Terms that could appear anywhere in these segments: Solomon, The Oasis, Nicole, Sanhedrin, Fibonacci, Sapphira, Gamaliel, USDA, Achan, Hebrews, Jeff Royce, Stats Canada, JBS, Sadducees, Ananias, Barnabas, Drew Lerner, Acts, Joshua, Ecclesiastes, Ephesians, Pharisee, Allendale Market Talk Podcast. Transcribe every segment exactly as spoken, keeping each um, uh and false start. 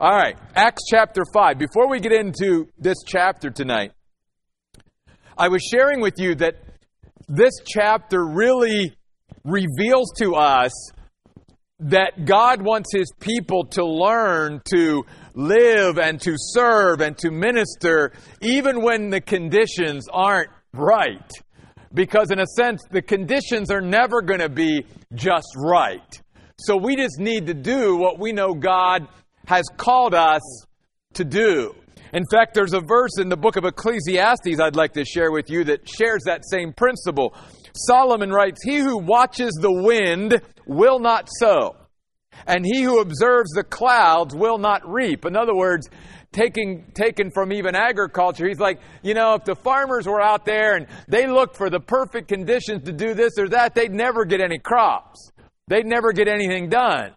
All right, Acts chapter five. Before we get into this chapter tonight, I was sharing with you that this chapter really reveals to us that God wants His people to learn to live and to serve and to minister even when the conditions aren't right. Because in a sense, the conditions are never going to be just right. So we just need to do what we know God has called us to do. In fact, there's a verse in the book of Ecclesiastes I'd like to share with you that shares that same principle. Solomon writes, "He who watches the wind will not sow, and he who observes the clouds will not reap." In other words, taking taken from even agriculture, he's like, you know, if the farmers were out there and they looked for the perfect conditions to do this or that, they'd never get any crops. They'd never get anything done.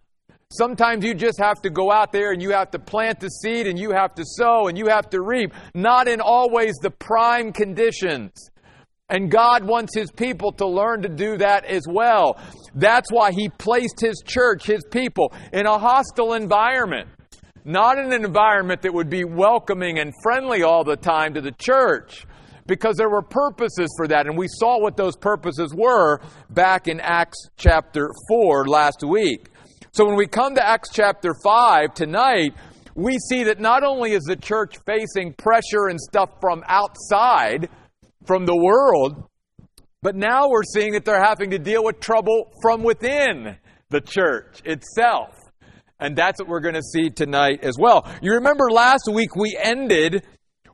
Sometimes you just have to go out there and you have to plant the seed and you have to sow and you have to reap. Not in always the prime conditions. And God wants His people to learn to do that as well. That's why He placed His church, His people, in a hostile environment. Not in an environment that would be welcoming and friendly all the time to the church. Because there were purposes for that. And we saw what those purposes were back in Acts chapter four last week. So when we come to Acts chapter five tonight, we see that not only is the church facing pressure and stuff from outside, from the world, but now we're seeing that they're having to deal with trouble from within the church itself. And that's what we're going to see tonight as well. You remember last week we ended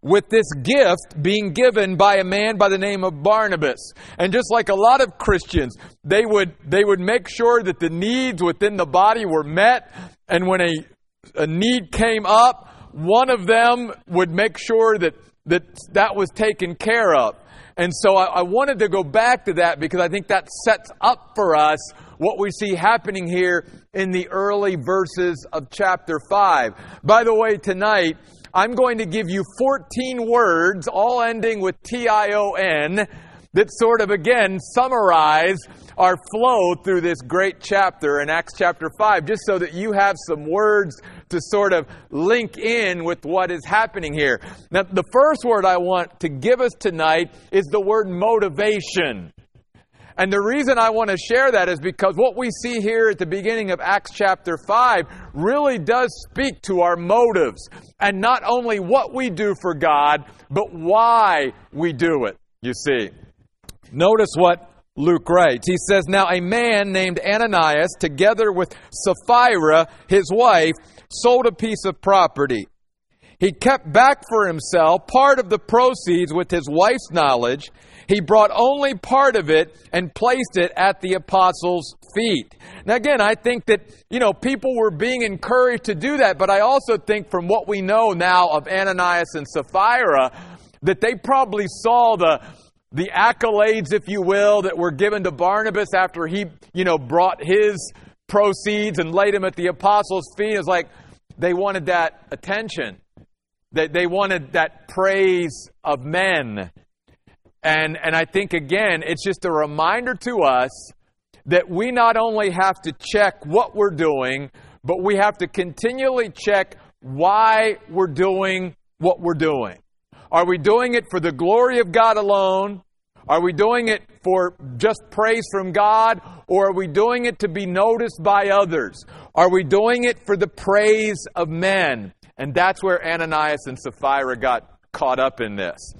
with this gift being given by a man by the name of Barnabas. And just like a lot of Christians, they would they would make sure that the needs within the body were met. And when a, a need came up, one of them would make sure that that, that was taken care of. And so I, I wanted to go back to that because I think that sets up for us what we see happening here in the early verses of chapter five. By the way, tonight, I'm going to give you fourteen words, all ending with T I O N, that sort of, again, summarize our flow through this great chapter in Acts chapter five, just so that you have some words to sort of link in with what is happening here. Now, the first word I want to give us tonight is the word motivation. And the reason I want to share that is because what we see here at the beginning of Acts chapter five really does speak to our motives. And not only what we do for God, but why we do it, you see. Notice what Luke writes. He says, "Now a man named Ananias, together with Sapphira, his wife, sold a piece of property. He kept back for himself part of the proceeds with his wife's knowledge. He brought only part of it and placed it at the apostles' feet." Now again, I think that, you know, people were being encouraged to do that, but I also think from what we know now of Ananias and Sapphira, that they probably saw the the accolades, if you will, that were given to Barnabas after he, you know, brought his proceeds and laid them at the apostles' feet. It's like they wanted that attention. They they wanted that praise of men. And and I think, again, it's just a reminder to us that we not only have to check what we're doing, but we have to continually check why we're doing what we're doing. Are we doing it for the glory of God alone? Are we doing it for just praise from God? Or are we doing it to be noticed by others? Are we doing it for the praise of men? And that's where Ananias and Sapphira got caught up in this.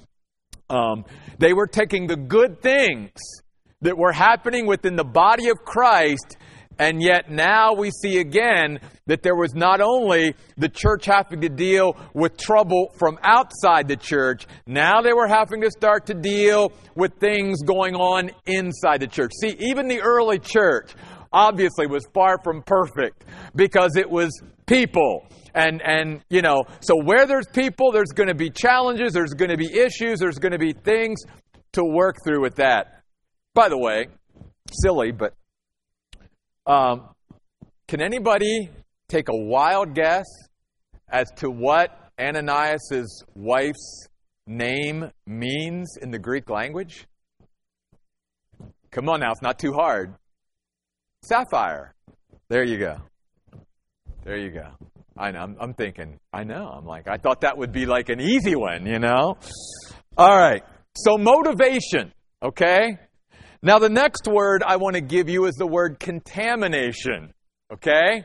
Um, they were taking the good things that were happening within the body of Christ, and yet now we see again that there was not only the church having to deal with trouble from outside the church, now they were having to start to deal with things going on inside the church. See, even the early church obviously was far from perfect because it was people. And, and you know, so where there's people, there's going to be challenges, there's going to be issues, there's going to be things to work through with that. By the way, silly, but um, can anybody take a wild guess as to what Ananias' wife's name means in the Greek language? Come on now, it's not too hard. Sapphire. There you go. There you go. I know, I'm, I'm thinking, I know. I'm like, I thought that would be like an easy one, you know. All right. So motivation, okay? Now the next word I want to give you is the word contamination, okay?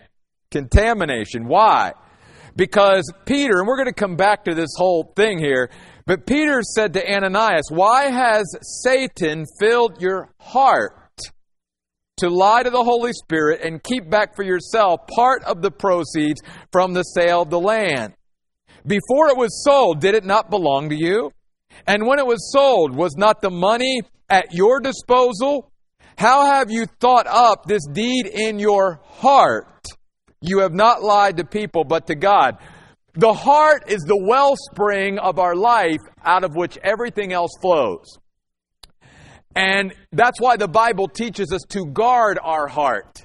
Contamination. Why? Because Peter, and we're going to come back to this whole thing here, but Peter said to Ananias, why has Satan filled your heart to lie to the Holy Spirit and keep back for yourself part of the proceeds from the sale of the land? Before it was sold, did it not belong to you? And when it was sold, was not the money at your disposal? How have you thought up this deed in your heart? You have not lied to people, but to God. The heart is the wellspring of our life out of which everything else flows. And that's why the Bible teaches us to guard our heart.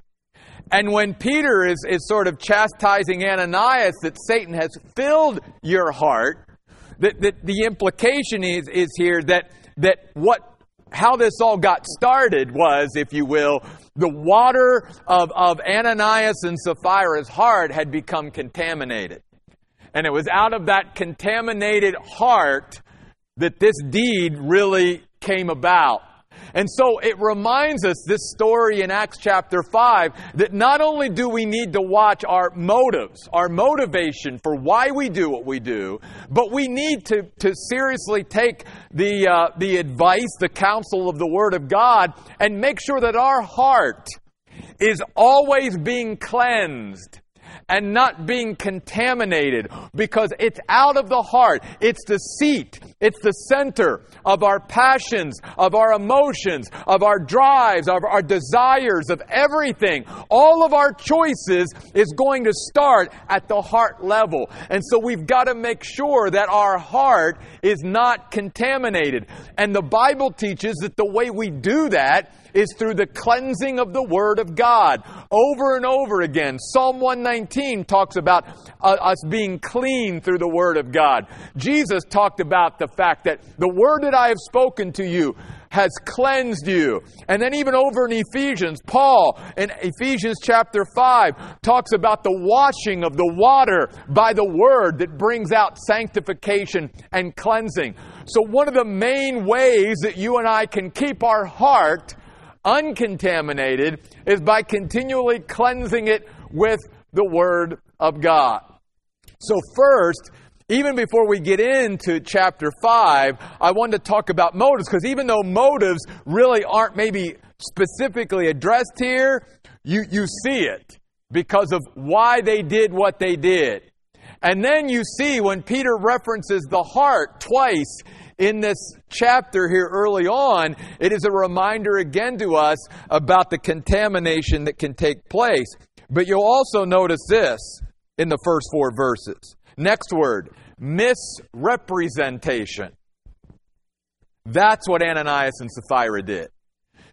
And when Peter is, is sort of chastising Ananias that Satan has filled your heart, that, that the implication is, is here that, that what how this all got started was, if you will, the water of, of Ananias and Sapphira's heart had become contaminated. And it was out of that contaminated heart that this deed really came about. And so it reminds us, this story in Acts chapter five, that not only do we need to watch our motives, our motivation for why we do what we do, but we need to, to seriously take the, uh, the advice, the counsel of the Word of God, and make sure that our heart is always being cleansed and not being contaminated, because it's out of the heart. It's the seat. It's the center of our passions, of our emotions, of our drives, of our desires, of everything. All of our choices is going to start at the heart level. And so we've got to make sure that our heart is not contaminated. And the Bible teaches that the way we do that is through the cleansing of the Word of God over and over again. Psalm one nineteen talks about uh, us being clean through the Word of God. Jesus talked about the fact that the Word that I have spoken to you has cleansed you. And then even over in Ephesians, Paul in Ephesians chapter five talks about the washing of the water by the Word that brings out sanctification and cleansing. So one of the main ways that you and I can keep our heart uncontaminated is by continually cleansing it with the Word of God. So first, even before we get into chapter five, I wanted to talk about motives, because even though motives really aren't maybe specifically addressed here, you, you see it because of why they did what they did. And then you see when Peter references the heart twice in this chapter here early on, it is a reminder again to us about the contamination that can take place. But you'll also notice this in the first four verses. Next word, misrepresentation. That's what Ananias and Sapphira did.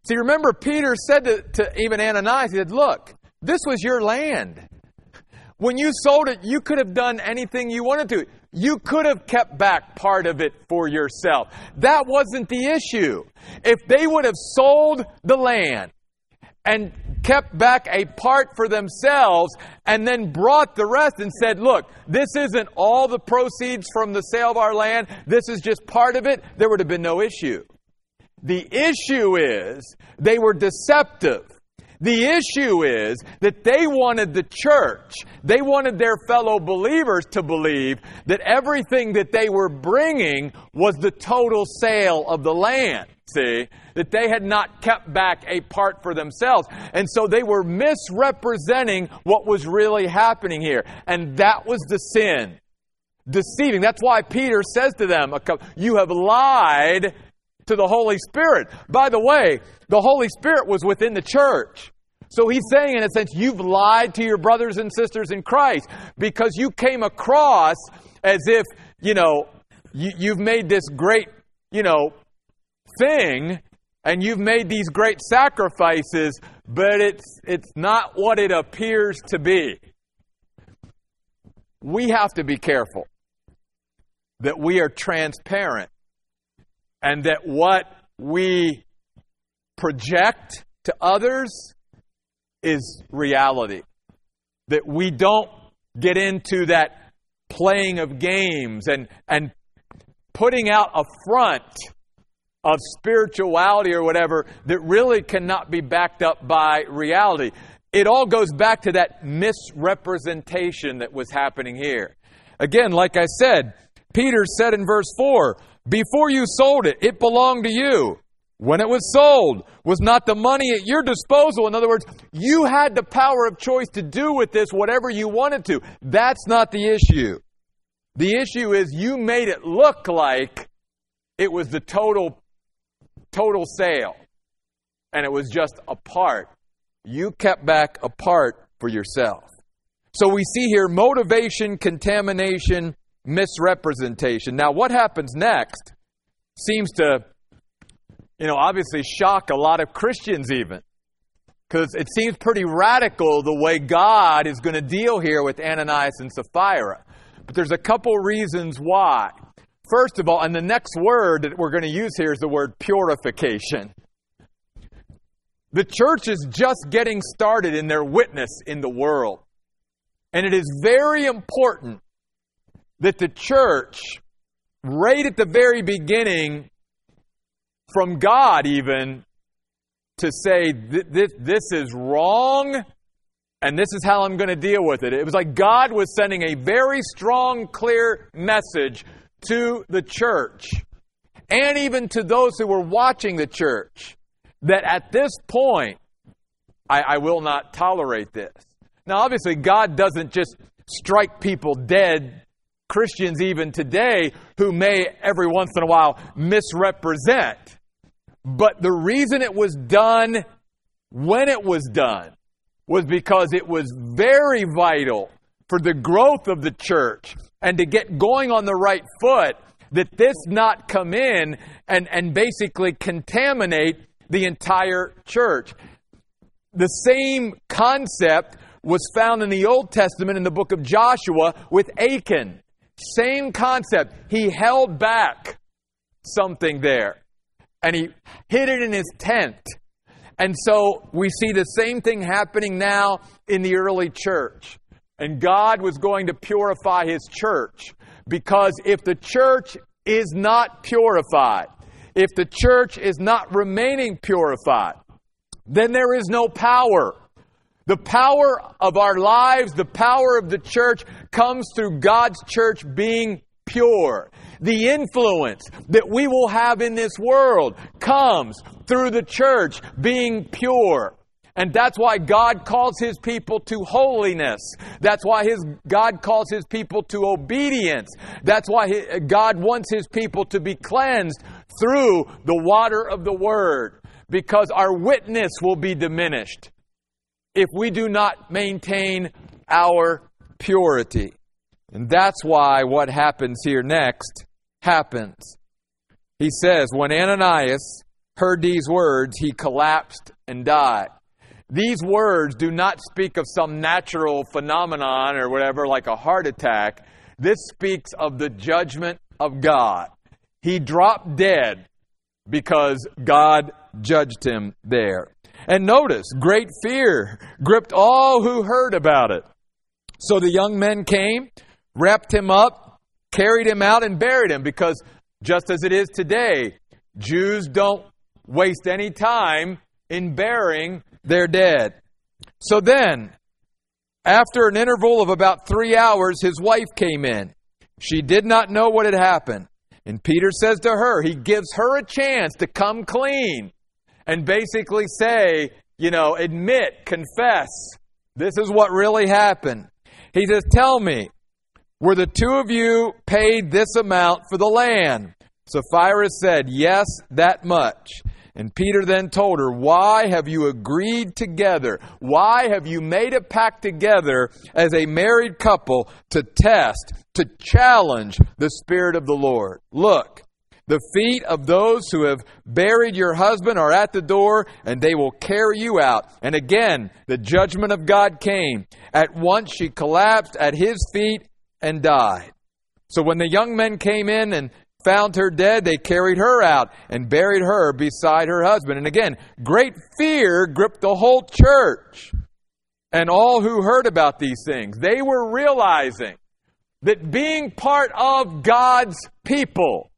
See, remember Peter said to, to even Ananias, he said, look, this was your land. When you sold it, you could have done anything you wanted to. You could have kept back part of it for yourself. That wasn't the issue. If they would have sold the land and kept back a part for themselves and then brought the rest and said, look, this isn't all the proceeds from the sale of our land. This is just part of it. There would have been no issue. The issue is they were deceptive. The issue is that they wanted the church, they wanted their fellow believers to believe that everything that they were bringing was the total sale of the land, see? That they had not kept back a part for themselves. And so they were misrepresenting what was really happening here. And that was the sin. Deceiving. That's why Peter says to them, you have lied to the Holy Spirit. By the way, the Holy Spirit was within the church. So he's saying, in a sense, you've lied to your brothers and sisters in Christ because you came across as if, you know, you, you've made this great, you know, thing and you've made these great sacrifices, but it's it's not what it appears to be. We have to be careful that we are transparent. And that what we project to others is reality. That we don't get into that playing of games and, and putting out a front of spirituality or whatever that really cannot be backed up by reality. It all goes back to that misrepresentation that was happening here. Again, like I said, Peter said in verse four, "Before you sold it, it belonged to you. When it was sold, was not the money at your disposal?" In other words, you had the power of choice to do with this whatever you wanted to. That's not the issue. The issue is you made it look like it was the total, total sale, and it was just a part. You kept back a part for yourself. So we see here motivation, contamination, misrepresentation. Now, what happens next seems to, you know, obviously shock a lot of Christians even, because it seems pretty radical the way God is going to deal here with Ananias and Sapphira. But there's a couple reasons why. First of all, and the next word that we're going to use here is the word purification. The church is just getting started in their witness in the world. And it is very important that the church, right at the very beginning, from God even, to say, this is wrong, and this is how I'm going to deal with it. It was like God was sending a very strong, clear message to the church, and even to those who were watching the church, that at this point, I, I will not tolerate this. Now, obviously, God doesn't just strike people dead, Christians even today, who may every once in a while misrepresent. But the reason it was done when it was done was because it was very vital for the growth of the church and to get going on the right foot, that this not come in and, and basically contaminate the entire church. The same concept was found in the Old Testament in the book of Joshua with Achan. Same concept. He held back something there, and he hid it in his tent. And so we see the same thing happening now in the early church. And God was going to purify His church, because if the church is not purified, if the church is not remaining purified, then there is no power. The power of our lives, the power of the church, comes through God's church being pure. The influence that we will have in this world comes through the church being pure. And that's why God calls His people to holiness. That's why his, God calls His people to obedience. That's why his, God wants His people to be cleansed through the water of the Word, because our witness will be diminished if we do not maintain our purity. And that's why what happens here next happens. He says, when Ananias heard these words, he collapsed and died. These words do not speak of some natural phenomenon or whatever, like a heart attack. This speaks of the judgment of God. He dropped dead because God judged him there. And notice, great fear gripped all who heard about it. So the young men came, wrapped him up, carried him out, and buried him. Because just as it is today, Jews don't waste any time in burying their dead. So then, after an interval of about three hours, his wife came in. She did not know what had happened. And Peter says to her, he gives her a chance to come clean and basically say, you know, admit, confess, this is what really happened. He says, tell me, were the two of you paid this amount for the land? Sapphira said, yes, that much. And Peter then told her, why have you agreed together? Why have you made a pact together as a married couple to test, to challenge the Spirit of the Lord? Look, the feet of those who have buried your husband are at the door, and they will carry you out. And again, the judgment of God came. At once she collapsed at his feet and died. So when the young men came in and found her dead, they carried her out and buried her beside her husband. And again, great fear gripped the whole church. and all who heard about these things, they were realizing that being part of God's people,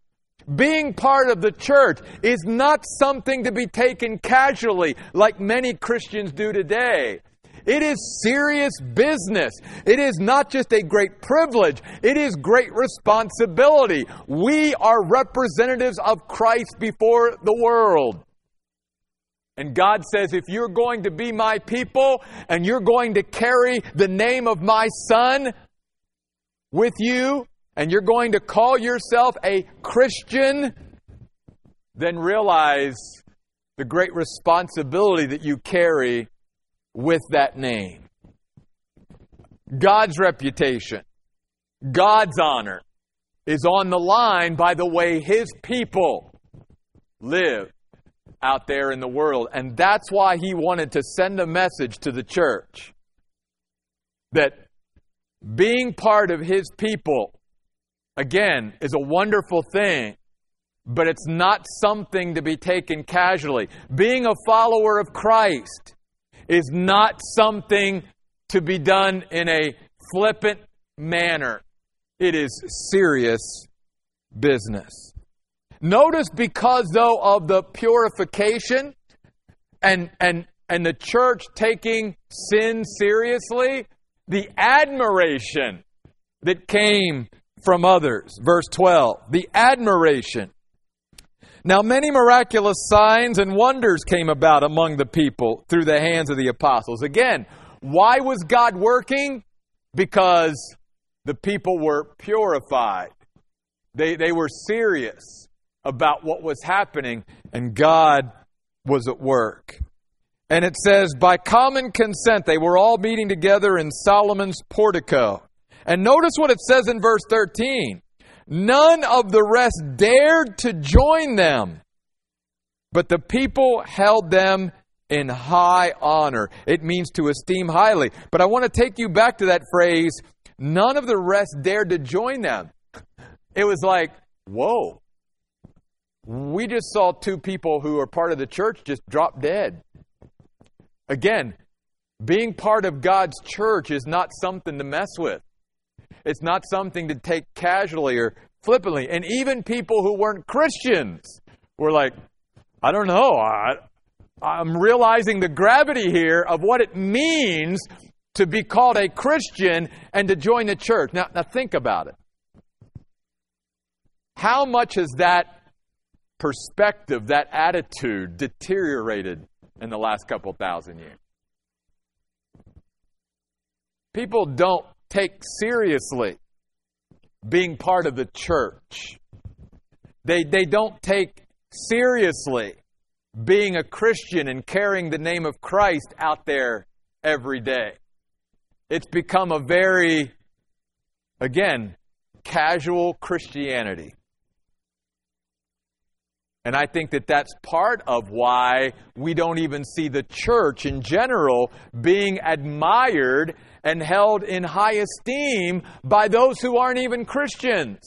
being part of the church, is not something to be taken casually like many Christians do today. It is serious business. It is not just a great privilege. It is great responsibility. We are representatives of Christ before the world. And God says, if you're going to be my people and you're going to carry the name of my Son with you, and you're going to call yourself a Christian, then realize the great responsibility that you carry with that name. God's reputation, God's honor is on the line by the way His people live out there in the world. And that's why He wanted to send a message to the church that being part of His people, again, is a wonderful thing, but it's not something to be taken casually. Being a follower of Christ is not something to be done in a flippant manner. It is serious business. Notice, because though of the purification and, and, and the church taking sin seriously, the admiration that came from others. Verse twelve, the admiration. Now many miraculous signs and wonders came about among the people through the hands of the apostles. Again, why was God working? Because the people were purified. They, they were serious about what was happening, and God was at work. And it says, by common consent, they were all meeting together in Solomon's portico. And notice what it says in verse thirteen. None of the rest dared to join them, but the people held them in high honor. It means to esteem highly. But I want to take you back to that phrase, none of the rest dared to join them. It was like, whoa, we just saw two people who are part of the church just drop dead. Again, being part of God's church is not something to mess with. It's not something to take casually or flippantly. And even people who weren't Christians were like, I don't know. I, I'm realizing the gravity here of what it means to be called a Christian and to join the church. Now, now think about it. How much has that perspective, that attitude, deteriorated in the last couple thousand years? People don't take seriously being part of the church. They, they don't take seriously being a Christian and carrying the name of Christ out there every day. It's become a very, again, casual Christianity. And I think that that's part of why we don't even see the church in general being admired and held in high esteem by those who aren't even Christians.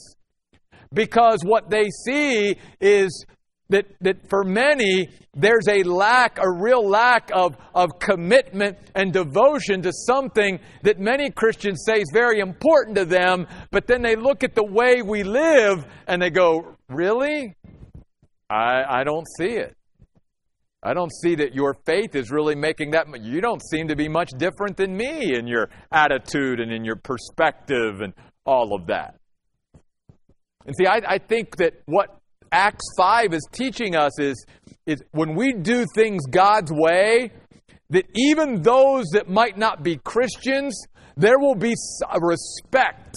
Because what they see is that, that for many, there's a lack, a real lack of, of commitment and devotion to something that many Christians say is very important to them, but then they look at the way we live and they go, really? I, I don't see it. I don't see that your faith is really making that much. You don't seem to be much different than me in your attitude and in your perspective and all of that. And see, I, I think that what Acts five is teaching us is, is when we do things God's way, that even those that might not be Christians, there will be a respect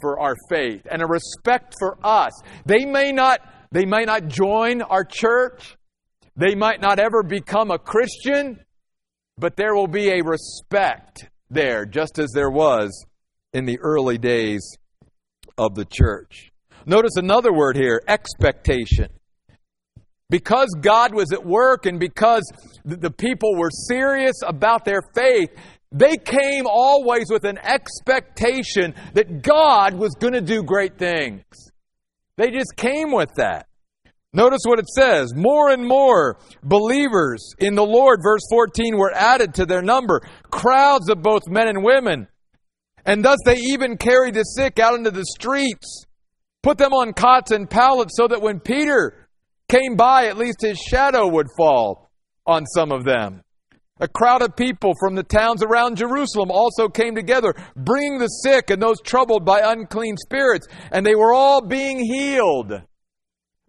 for our faith and a respect for us. They may not They might not join our church. They might not ever become a Christian, but there will be a respect there, just as there was in the early days of the church. Notice another word here, expectation. Because God was at work and because the people were serious about their faith, they came always with an expectation that God was going to do great things. They just came with that. Notice what it says. More and more believers in the Lord, verse fourteen, were added to their number. Crowds of both men and women. And thus they even carried the sick out into the streets. Put them on cots and pallets so that when Peter came by, at least his shadow would fall on some of them. A crowd of people from the towns around Jerusalem also came together, bringing the sick and those troubled by unclean spirits, and they were all being healed.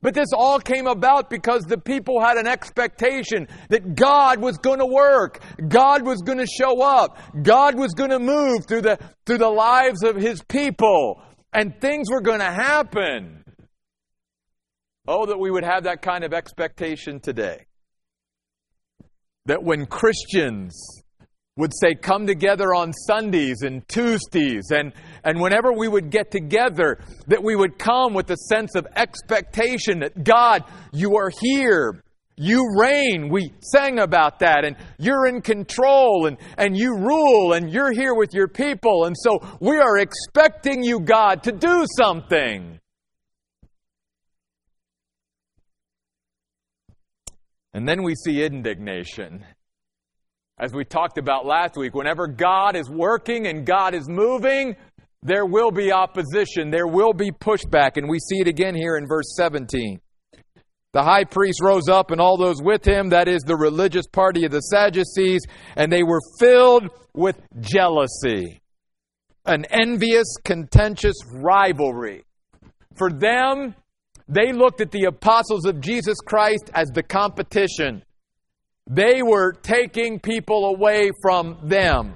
But this all came about because the people had an expectation that God was going to work. God was going to show up. God was going to move through the, through the lives of His people. And things were going to happen. Oh, that we would have that kind of expectation today. That when Christians would say, come together on Sundays and Tuesdays, and, and whenever we would get together, that we would come with a sense of expectation that, God, you are here, you reign. We sang about that, and you're in control, and, and you rule, and you're here with your people, and so we are expecting you, God, to do something. And then we see indignation. As we talked about last week, whenever God is working and God is moving, there will be opposition, there will be pushback, and we see it again here in verse seventeen. The high priest rose up and all those with him, that is the religious party of the Sadducees, and they were filled with jealousy, an envious, contentious rivalry. For them, they looked at the apostles of Jesus Christ as the competition. They were taking people away from them.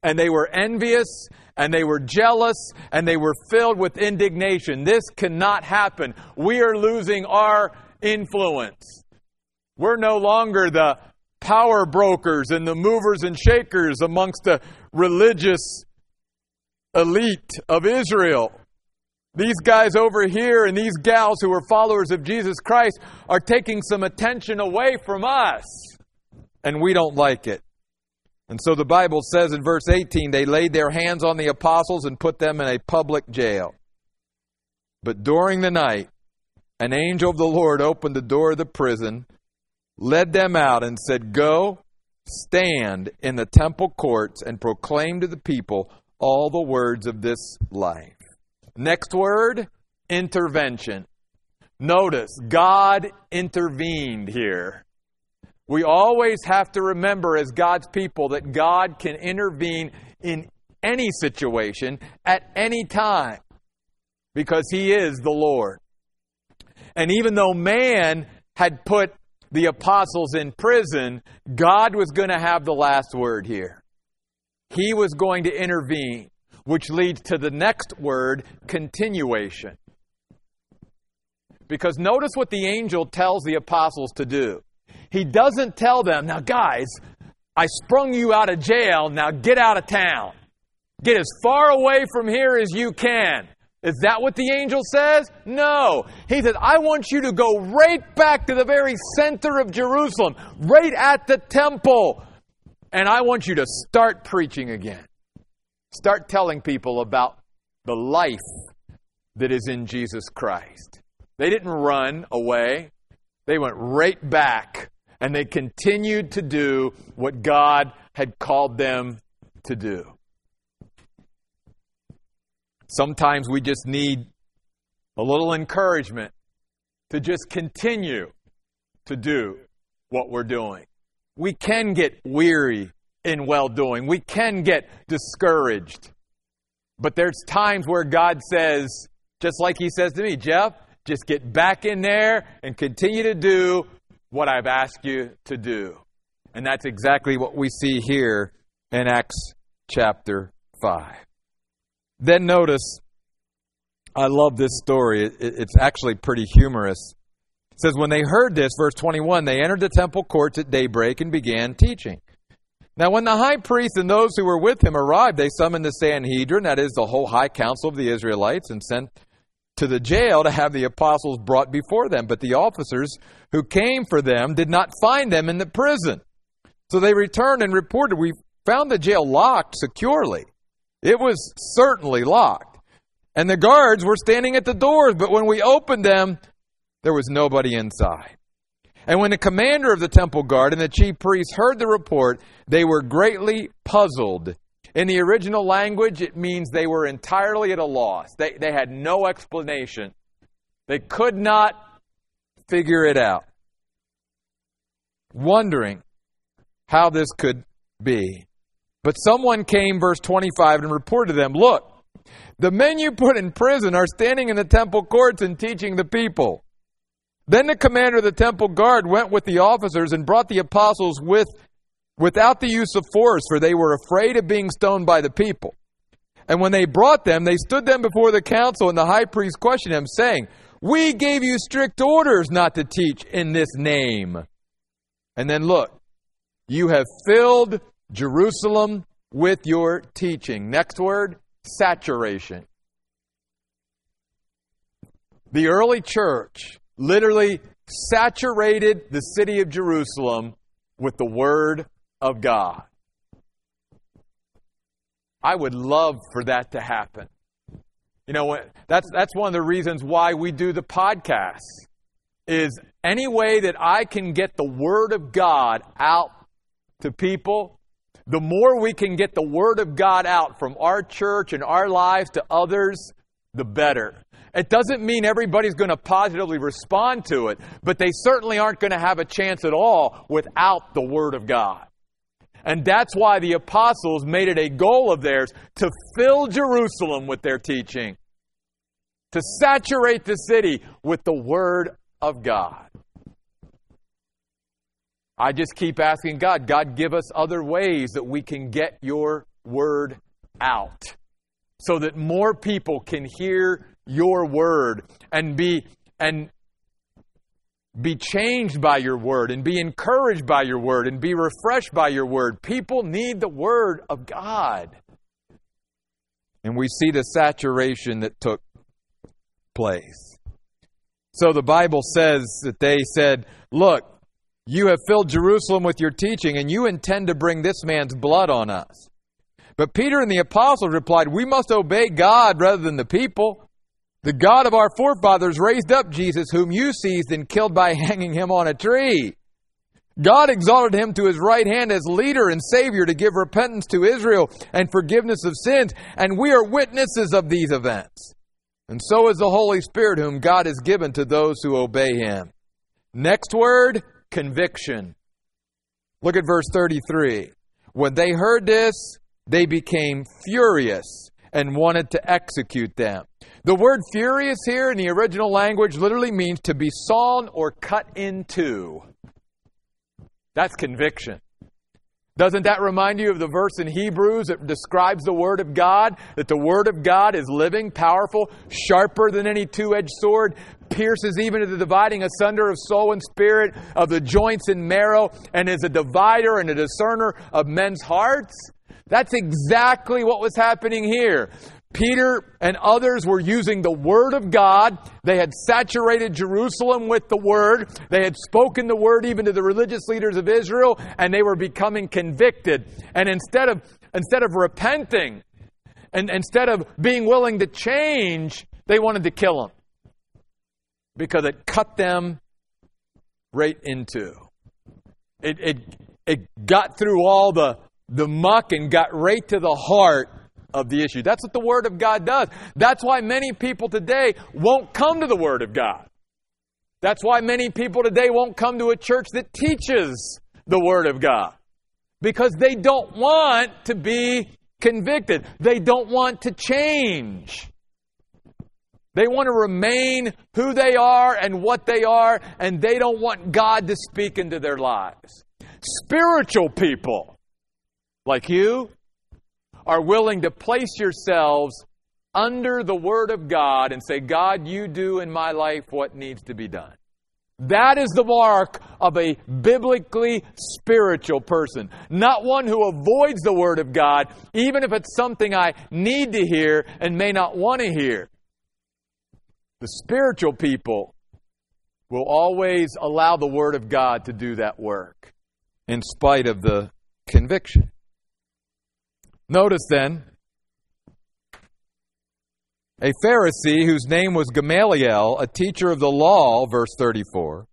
And they were envious, and they were jealous, and they were filled with indignation. This cannot happen. We are losing our influence. We're no longer the power brokers and the movers and shakers amongst the religious elite of Israel. These guys over here and these gals who are followers of Jesus Christ are taking some attention away from us. And we don't like it. And so the Bible says in verse eighteen, they laid their hands on the apostles and put them in a public jail. But during the night, an angel of the Lord opened the door of the prison, led them out and said, go, stand in the temple courts and proclaim to the people all the words of this life. Next word, intervention. Notice, God intervened here. We always have to remember as God's people that God can intervene in any situation at any time because He is the Lord. And even though man had put the apostles in prison, God was going to have the last word here. He was going to intervene. Which leads to the next word, continuation. Because notice what the angel tells the apostles to do. He doesn't tell them, now guys, I sprung you out of jail, now get out of town. Get as far away from here as you can. Is that what the angel says? No. He says, I want you to go right back to the very center of Jerusalem, right at the temple. And I want you to start preaching again. Start telling people about the life that is in Jesus Christ. They didn't run away. They went right back and they continued to do what God had called them to do. Sometimes we just need a little encouragement to just continue to do what we're doing. We can get weary in well-doing. We can get discouraged. But there's times where God says, just like He says to me, Jeff, just get back in there and continue to do what I've asked you to do. And that's exactly what we see here in Acts chapter five. Then notice, I love this story. It's actually pretty humorous. It says, when they heard this, verse twenty-one, they entered the temple courts at daybreak and began teaching. Now, when the high priest and those who were with him arrived, they summoned the Sanhedrin, that is, the whole high council of the Israelites, and sent to the jail to have the apostles brought before them. But the officers who came for them did not find them in the prison. So they returned and reported, we found the jail locked securely. It was certainly locked. And the guards were standing at the doors, but when we opened them, there was nobody inside. And when the commander of the temple guard and the chief priests heard the report, they were greatly puzzled. In the original language, it means they were entirely at a loss. They, they had no explanation. They could not figure it out. Wondering how this could be. But someone came, verse twenty-five, and reported to them, "Look, the men you put in prison are standing in the temple courts and teaching the people." Then the commander of the temple guard went with the officers and brought the apostles with, without the use of force, for they were afraid of being stoned by the people. And when they brought them, they stood them before the council, and the high priest questioned them, saying, "We gave you strict orders not to teach in this name. And then look, you have filled Jerusalem with your teaching." Next word, saturation. The early church literally saturated the city of Jerusalem with the Word of God. I would love for that to happen. You know, that's that's one of the reasons why we do the podcast, is any way that I can get the Word of God out to people, the more we can get the Word of God out from our church and our lives to others, the better. It doesn't mean everybody's going to positively respond to it, but they certainly aren't going to have a chance at all without the Word of God. And that's why the apostles made it a goal of theirs to fill Jerusalem with their teaching, to saturate the city with the Word of God. I just keep asking God, God, give us other ways that we can get your Word out, so that more people can hear your Word and be and be changed by your Word and be encouraged by your Word and be refreshed by your Word. People need the Word of God. And we see the saturation that took place. So the Bible says that they said, "Look, you have filled Jerusalem with your teaching, and you intend to bring this man's blood on us." But Peter and the apostles replied, "We must obey God rather than the people. The God of our forefathers raised up Jesus, whom you seized and killed by hanging him on a tree. God exalted him to his right hand as leader and savior to give repentance to Israel and forgiveness of sins, and we are witnesses of these events. And so is the Holy Spirit, whom God has given to those who obey him." Next word, conviction. Look at verse thirty-three. When they heard this, they became furious and wanted to execute them. The word furious here in the original language literally means to be sawn or cut in two. That's conviction. Doesn't that remind you of the verse in Hebrews that describes the Word of God? That the Word of God is living, powerful, sharper than any two-edged sword, pierces even to the dividing asunder of soul and spirit, of the joints and marrow, and is a divider and a discerner of men's hearts? That's exactly what was happening here. Peter and others were using the Word of God. They had saturated Jerusalem with the Word. They had spoken the Word even to the religious leaders of Israel, and they were becoming convicted. And instead of, instead of repenting, and instead of being willing to change, they wanted to kill him, because it cut them right into. It, it, it got through all the the muck and got right to the heart of the issue. That's what the Word of God does. That's why many people today won't come to the Word of God. That's why many people today won't come to a church that teaches the Word of God, because they don't want to be convicted. They don't want to change. They want to remain who they are and what they are, and they don't want God to speak into their lives. Spiritual people like you are willing to place yourselves under the Word of God and say, God, you do in my life what needs to be done. That is the mark of a biblically spiritual person, not one who avoids the Word of God, even if it's something I need to hear and may not want to hear. The spiritual people will always allow the Word of God to do that work in spite of the conviction. Notice then, A Pharisee whose name was Gamaliel, a teacher of the law, verse thirty-four,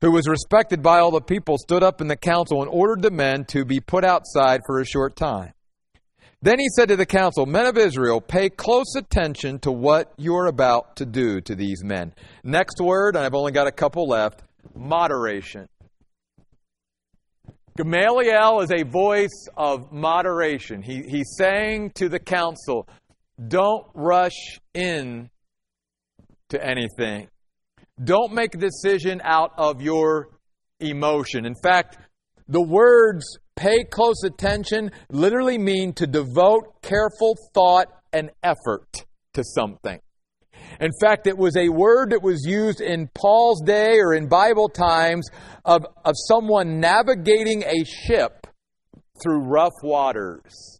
who was respected by all the people, stood up in the council and ordered the men to be put outside for a short time. Then he said to the council, "Men of Israel, pay close attention to what you're about to do to these men." Next word, and I've only got a couple left, moderation. Gamaliel is a voice of moderation. He, he's saying to the council, don't rush in to anything. Don't make a decision out of your emotion. In fact, the words pay close attention literally mean to devote careful thought and effort to something. In fact, it was a word that was used in Paul's day or in Bible times of, of someone navigating a ship through rough waters.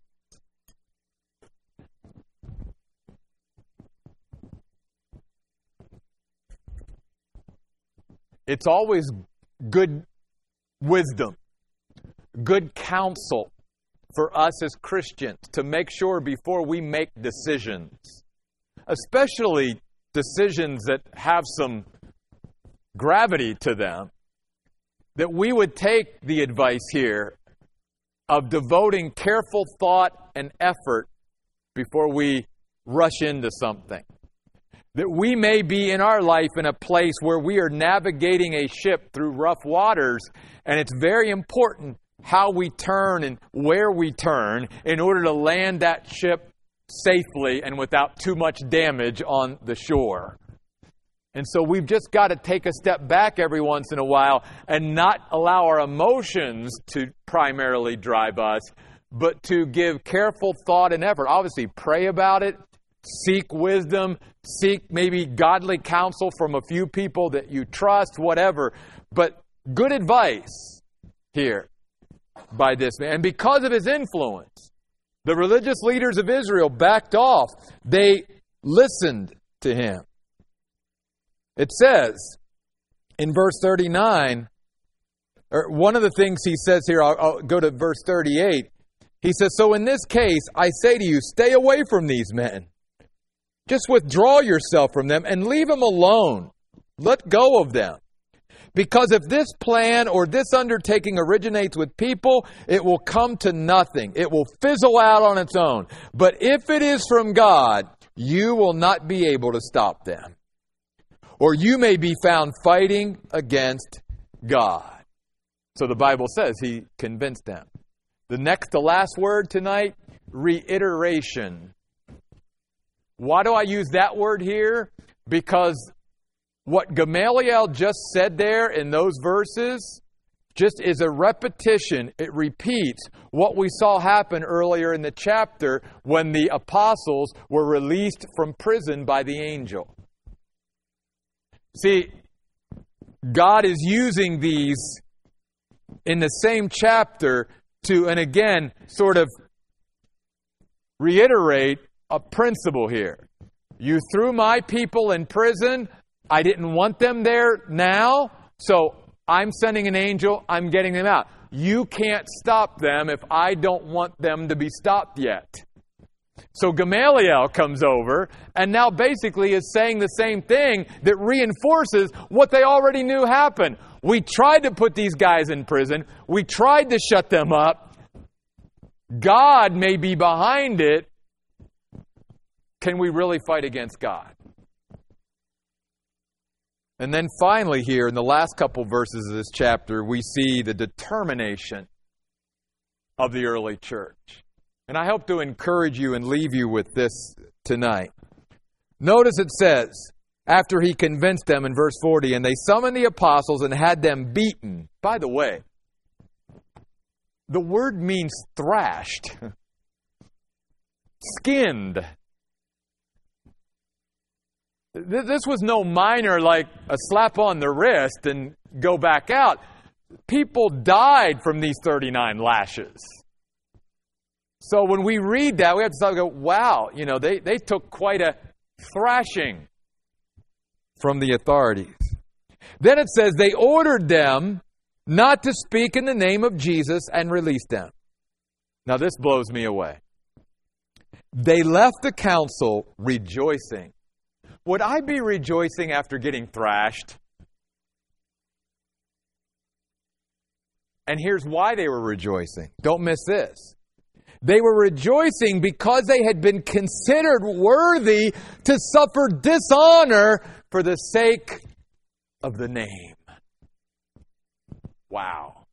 It's always good wisdom, good counsel for us as Christians to make sure before we make decisions, especially decisions that have some gravity to them, that we would take the advice here of devoting careful thought and effort before we rush into something. That we may be in our life in a place where we are navigating a ship through rough waters, and it's very important how we turn and where we turn in order to land that ship safely and without too much damage on the shore. And so we've just got to take a step back every once in a while and not allow our emotions to primarily drive us, but to give careful thought and effort. Obviously, pray about it. Seek wisdom, seek maybe godly counsel from a few people that you trust, whatever. But good advice here by this man. And because of his influence, the religious leaders of Israel backed off. They listened to him. It says in verse thirty-nine, or one of the things he says here, I'll, I'll go to verse thirty-eight. He says, "So in this case, I say to you, stay away from these men. Just withdraw yourself from them and leave them alone. Let go of them. Because if this plan or this undertaking originates with people, it will come to nothing. It will fizzle out on its own. But if it is from God, you will not be able to stop them. Or you may be found fighting against God." So the Bible says he convinced them. The next to last word tonight, reiteration. Why do I use that word here? Because what Gamaliel just said there in those verses just is a repetition. It repeats what we saw happen earlier in the chapter when the apostles were released from prison by the angel. See, God is using these in the same chapter to, and again, sort of reiterate a principle here. You threw my people in prison. I didn't want them there now, so I'm sending an angel. I'm getting them out. You can't stop them if I don't want them to be stopped yet. So Gamaliel comes over and now basically is saying the same thing that reinforces what they already knew happened. We tried to put these guys in prison. We tried to shut them up. God may be behind it. Can we really fight against God? And then finally here, in the last couple verses of this chapter, we see the determination of the early church. And I hope to encourage you and leave you with this tonight. Notice it says, after he convinced them in verse forty, "And they summoned the apostles and had them beaten." By the way, the word means thrashed, skinned. This was no minor, like a slap on the wrist and go back out. People died from these thirty-nine lashes. So when we read that, we have to stop and go, wow, you know, they, they took quite a thrashing from the authorities. Then it says, "They ordered them not to speak in the name of Jesus and released them." Now this blows me away. They left the council rejoicing. Would I be rejoicing after getting thrashed? And here's why they were rejoicing. Don't miss this. They were rejoicing because they had been considered worthy to suffer dishonor for the sake of the name. Wow.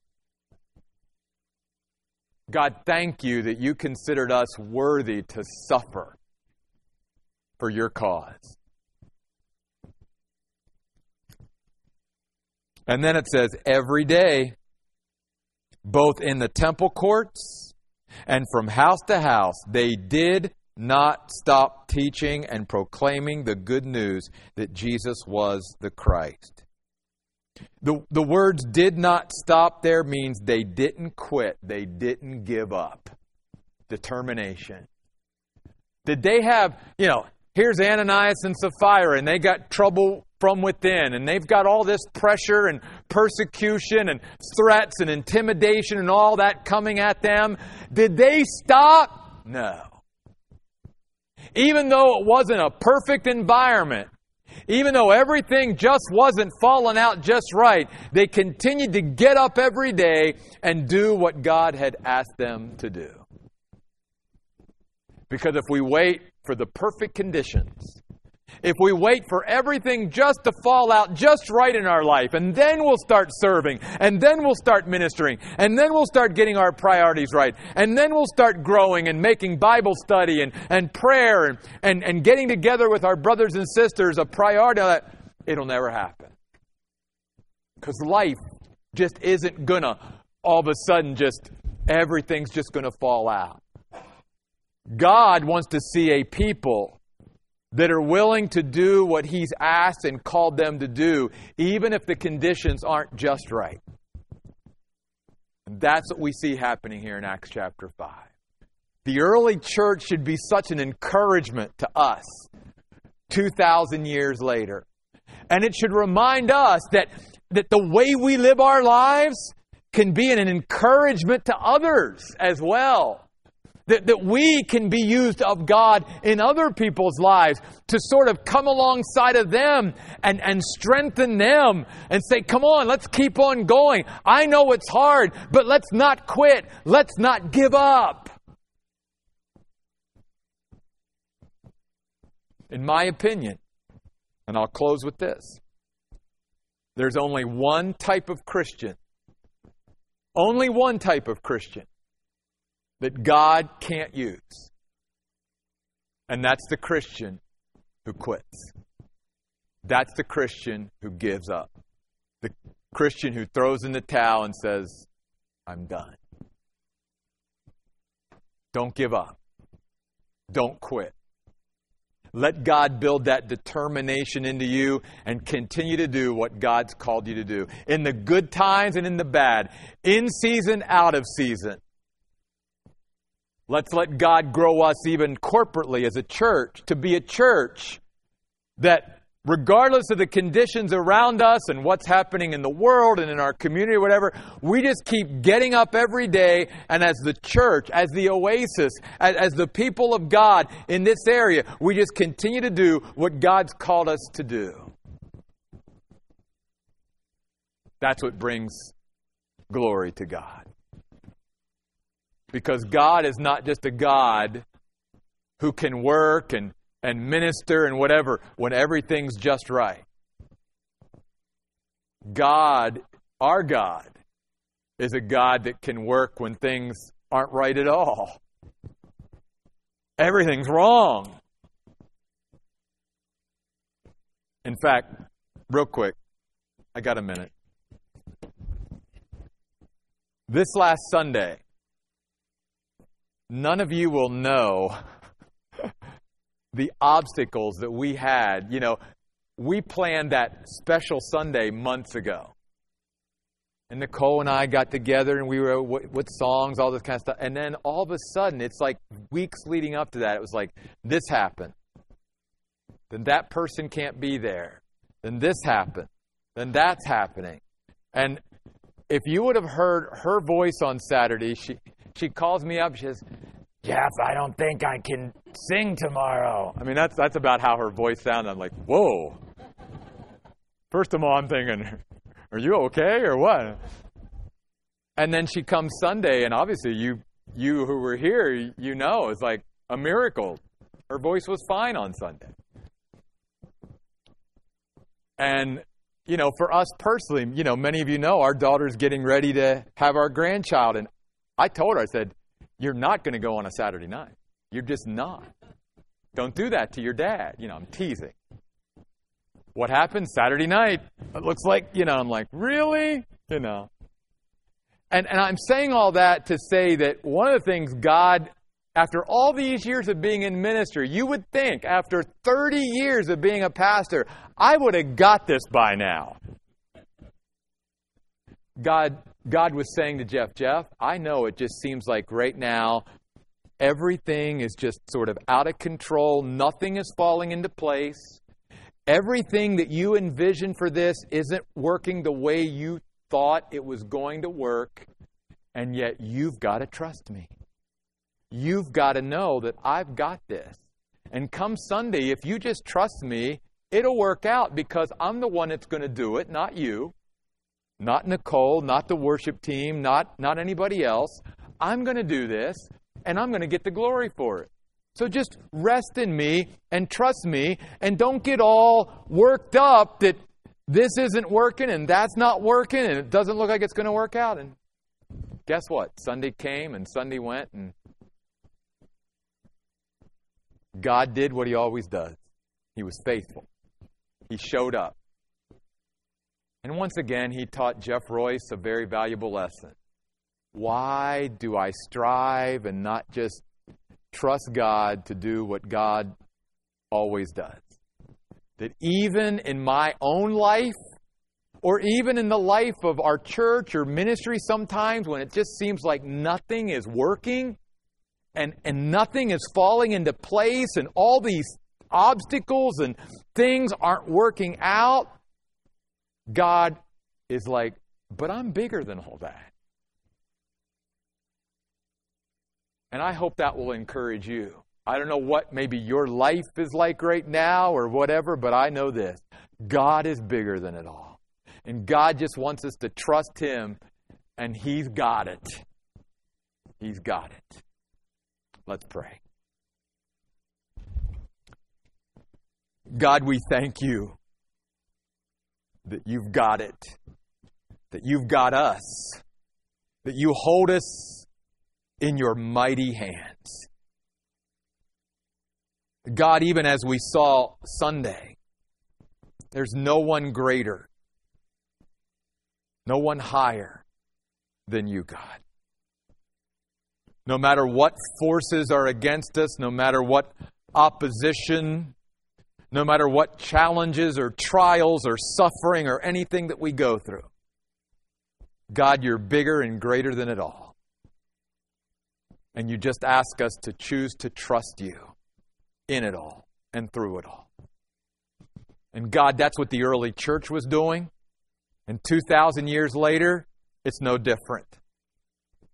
God, thank you that you considered us worthy to suffer for your cause. And then it says, every day, both in the temple courts and from house to house, they did not stop teaching and proclaiming the good news that Jesus was the Christ. The, the words "did not stop" there means they didn't quit. They didn't give up. Determination. Did they have, you know, here's Ananias and Sapphira, and they got trouble from within, and they've got all this pressure and persecution and threats and intimidation and all that coming at them. Did they stop? No. Even though it wasn't a perfect environment, even though everything just wasn't falling out just right, they continued to get up every day and do what God had asked them to do. Because if we wait for the perfect conditions, if we wait for everything just to fall out just right in our life, and then we'll start serving, and then we'll start ministering, and then we'll start getting our priorities right, and then we'll start growing and making Bible study and, and prayer and, and, and getting together with our brothers and sisters a priority, it'll never happen. Because life just isn't gonna, all of a sudden, just everything's just gonna fall out. God wants to see a people that are willing to do what He's asked and called them to do, even if the conditions aren't just right. And that's what we see happening here in Acts chapter five. The early church should be such an encouragement to us two thousand years later. And it should remind us that, that the way we live our lives can be an encouragement to others as well. That, that we can be used of God in other people's lives to sort of come alongside of them and, and strengthen them and say, come on, let's keep on going. I know it's hard, but let's not quit. Let's not give up. In my opinion, and I'll close with this, there's only one type of Christian, only one type of Christian that God can't use. And that's the Christian who quits. That's the Christian who gives up. The Christian who throws in the towel and says, I'm done. Don't give up. Don't quit. Let God build that determination into you and continue to do what God's called you to do. In the good times and in the bad. In season, out of season. Let's let God grow us even corporately as a church to be a church that, regardless of the conditions around us and what's happening in the world and in our community or whatever, we just keep getting up every day, and as the church, as the Oasis, as, as the people of God in this area, we just continue to do what God's called us to do. That's what brings glory to God. Because God is not just a God who can work and, and minister and whatever when everything's just right. God, our God, is a God that can work when things aren't right at all. Everything's wrong. In fact, real quick, I got a minute. This last Sunday, none of you will know the obstacles that we had. You know, we planned that special Sunday months ago. And Nicole and I got together and we were what, what songs, all this kind of stuff. And then all of a sudden, it's like weeks leading up to that, it was like, this happened. Then that person can't be there. Then this happened. Then that's happening. And if you would have heard her voice on Saturday, she... She calls me up, she says, Jeff, I don't think I can sing tomorrow. I mean, that's that's about how her voice sounded. I'm like, whoa. First of all, I'm thinking, are you okay or what? And then she comes Sunday, and obviously you you who were here, you know, it's like a miracle. Her voice was fine on Sunday. And, you know, for us personally, you know, many of you know our daughter's getting ready to have our grandchild. And I told her, I said, you're not going to go on a Saturday night. You're just not. Don't do that to your dad. You know, I'm teasing. What happened Saturday night? It looks like, you know, I'm like, really? You know. And and I'm saying all that to say that one of the things God, after all these years of being in ministry, you would think after thirty years of being a pastor, I would have got this by now. God, God was saying to Jeff, Jeff, I know it just seems like right now everything is just sort of out of control. Nothing is falling into place. Everything that you envisioned for this isn't working the way you thought it was going to work. And yet you've got to trust me. You've got to know that I've got this. And come Sunday, if you just trust me, it'll work out because I'm the one that's going to do it, not you, not Nicole, not the worship team, not, not anybody else. I'm going to do this, and I'm going to get the glory for it. So just rest in me and trust me and don't get all worked up that this isn't working and that's not working and it doesn't look like it's going to work out. And guess what? Sunday came and Sunday went, and God did what he always does. He was faithful. He showed up. And once again, he taught Jeff Royce a very valuable lesson. Why do I strive and not just trust God to do what God always does? That even in my own life, or even in the life of our church or ministry sometimes when it just seems like nothing is working, And, and nothing is falling into place, and all these obstacles and things aren't working out, God is like, but I'm bigger than all that. And I hope that will encourage you. I don't know what maybe your life is like right now or whatever, but I know this. God is bigger than it all. And God just wants us to trust him, and he's got it. He's got it. Let's pray. God, we thank you that you've got it, that you've got us, that you hold us in your mighty hands. God, even as we saw Sunday, there's no one greater, no one higher than you, God. No matter what forces are against us, no matter what opposition, no matter what challenges or trials or suffering or anything that we go through, God, you're bigger and greater than it all. And you just ask us to choose to trust you in it all and through it all. And God, that's what the early church was doing. And two thousand years later, it's no different.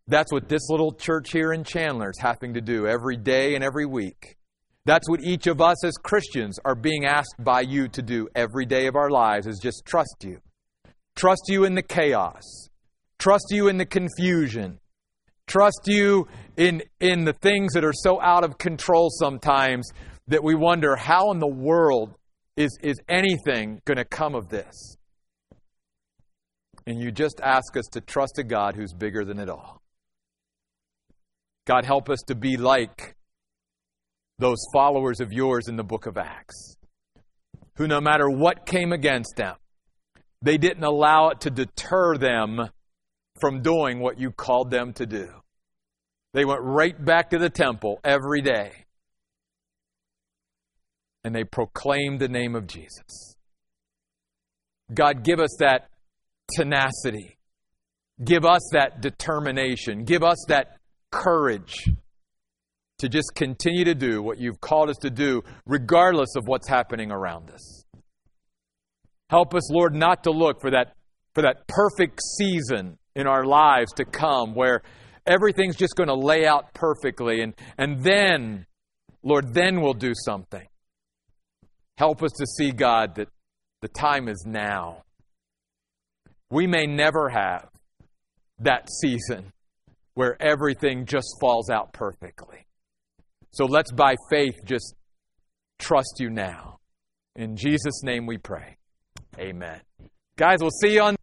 That's what this little church here in Chandler is having to do every day and every week. That's what each of us as Christians are being asked by you to do every day of our lives, is just trust you. Trust you in the chaos. Trust you in the confusion. Trust you in, in the things that are so out of control sometimes that we wonder, how in the world is, is anything going to come of this? And you just ask us to trust a God who's bigger than it all. God, help us to be like those followers of yours in the book of Acts, who no matter what came against them, they didn't allow it to deter them from doing what you called them to do. They went right back to the temple every day, and they proclaimed the name of Jesus. God, give us that tenacity. Give us that determination. Give us that courage to just continue to do what you've called us to do, regardless of what's happening around us. Help us, Lord, not to look for that, for that perfect season in our lives to come where everything's just going to lay out perfectly. And, and then, Lord, then we'll do something. Help us to see, God, that the time is now. We may never have that season where everything just falls out perfectly. So let's, by faith, just trust you now. In Jesus' name we pray. Amen. Guys, we'll see you on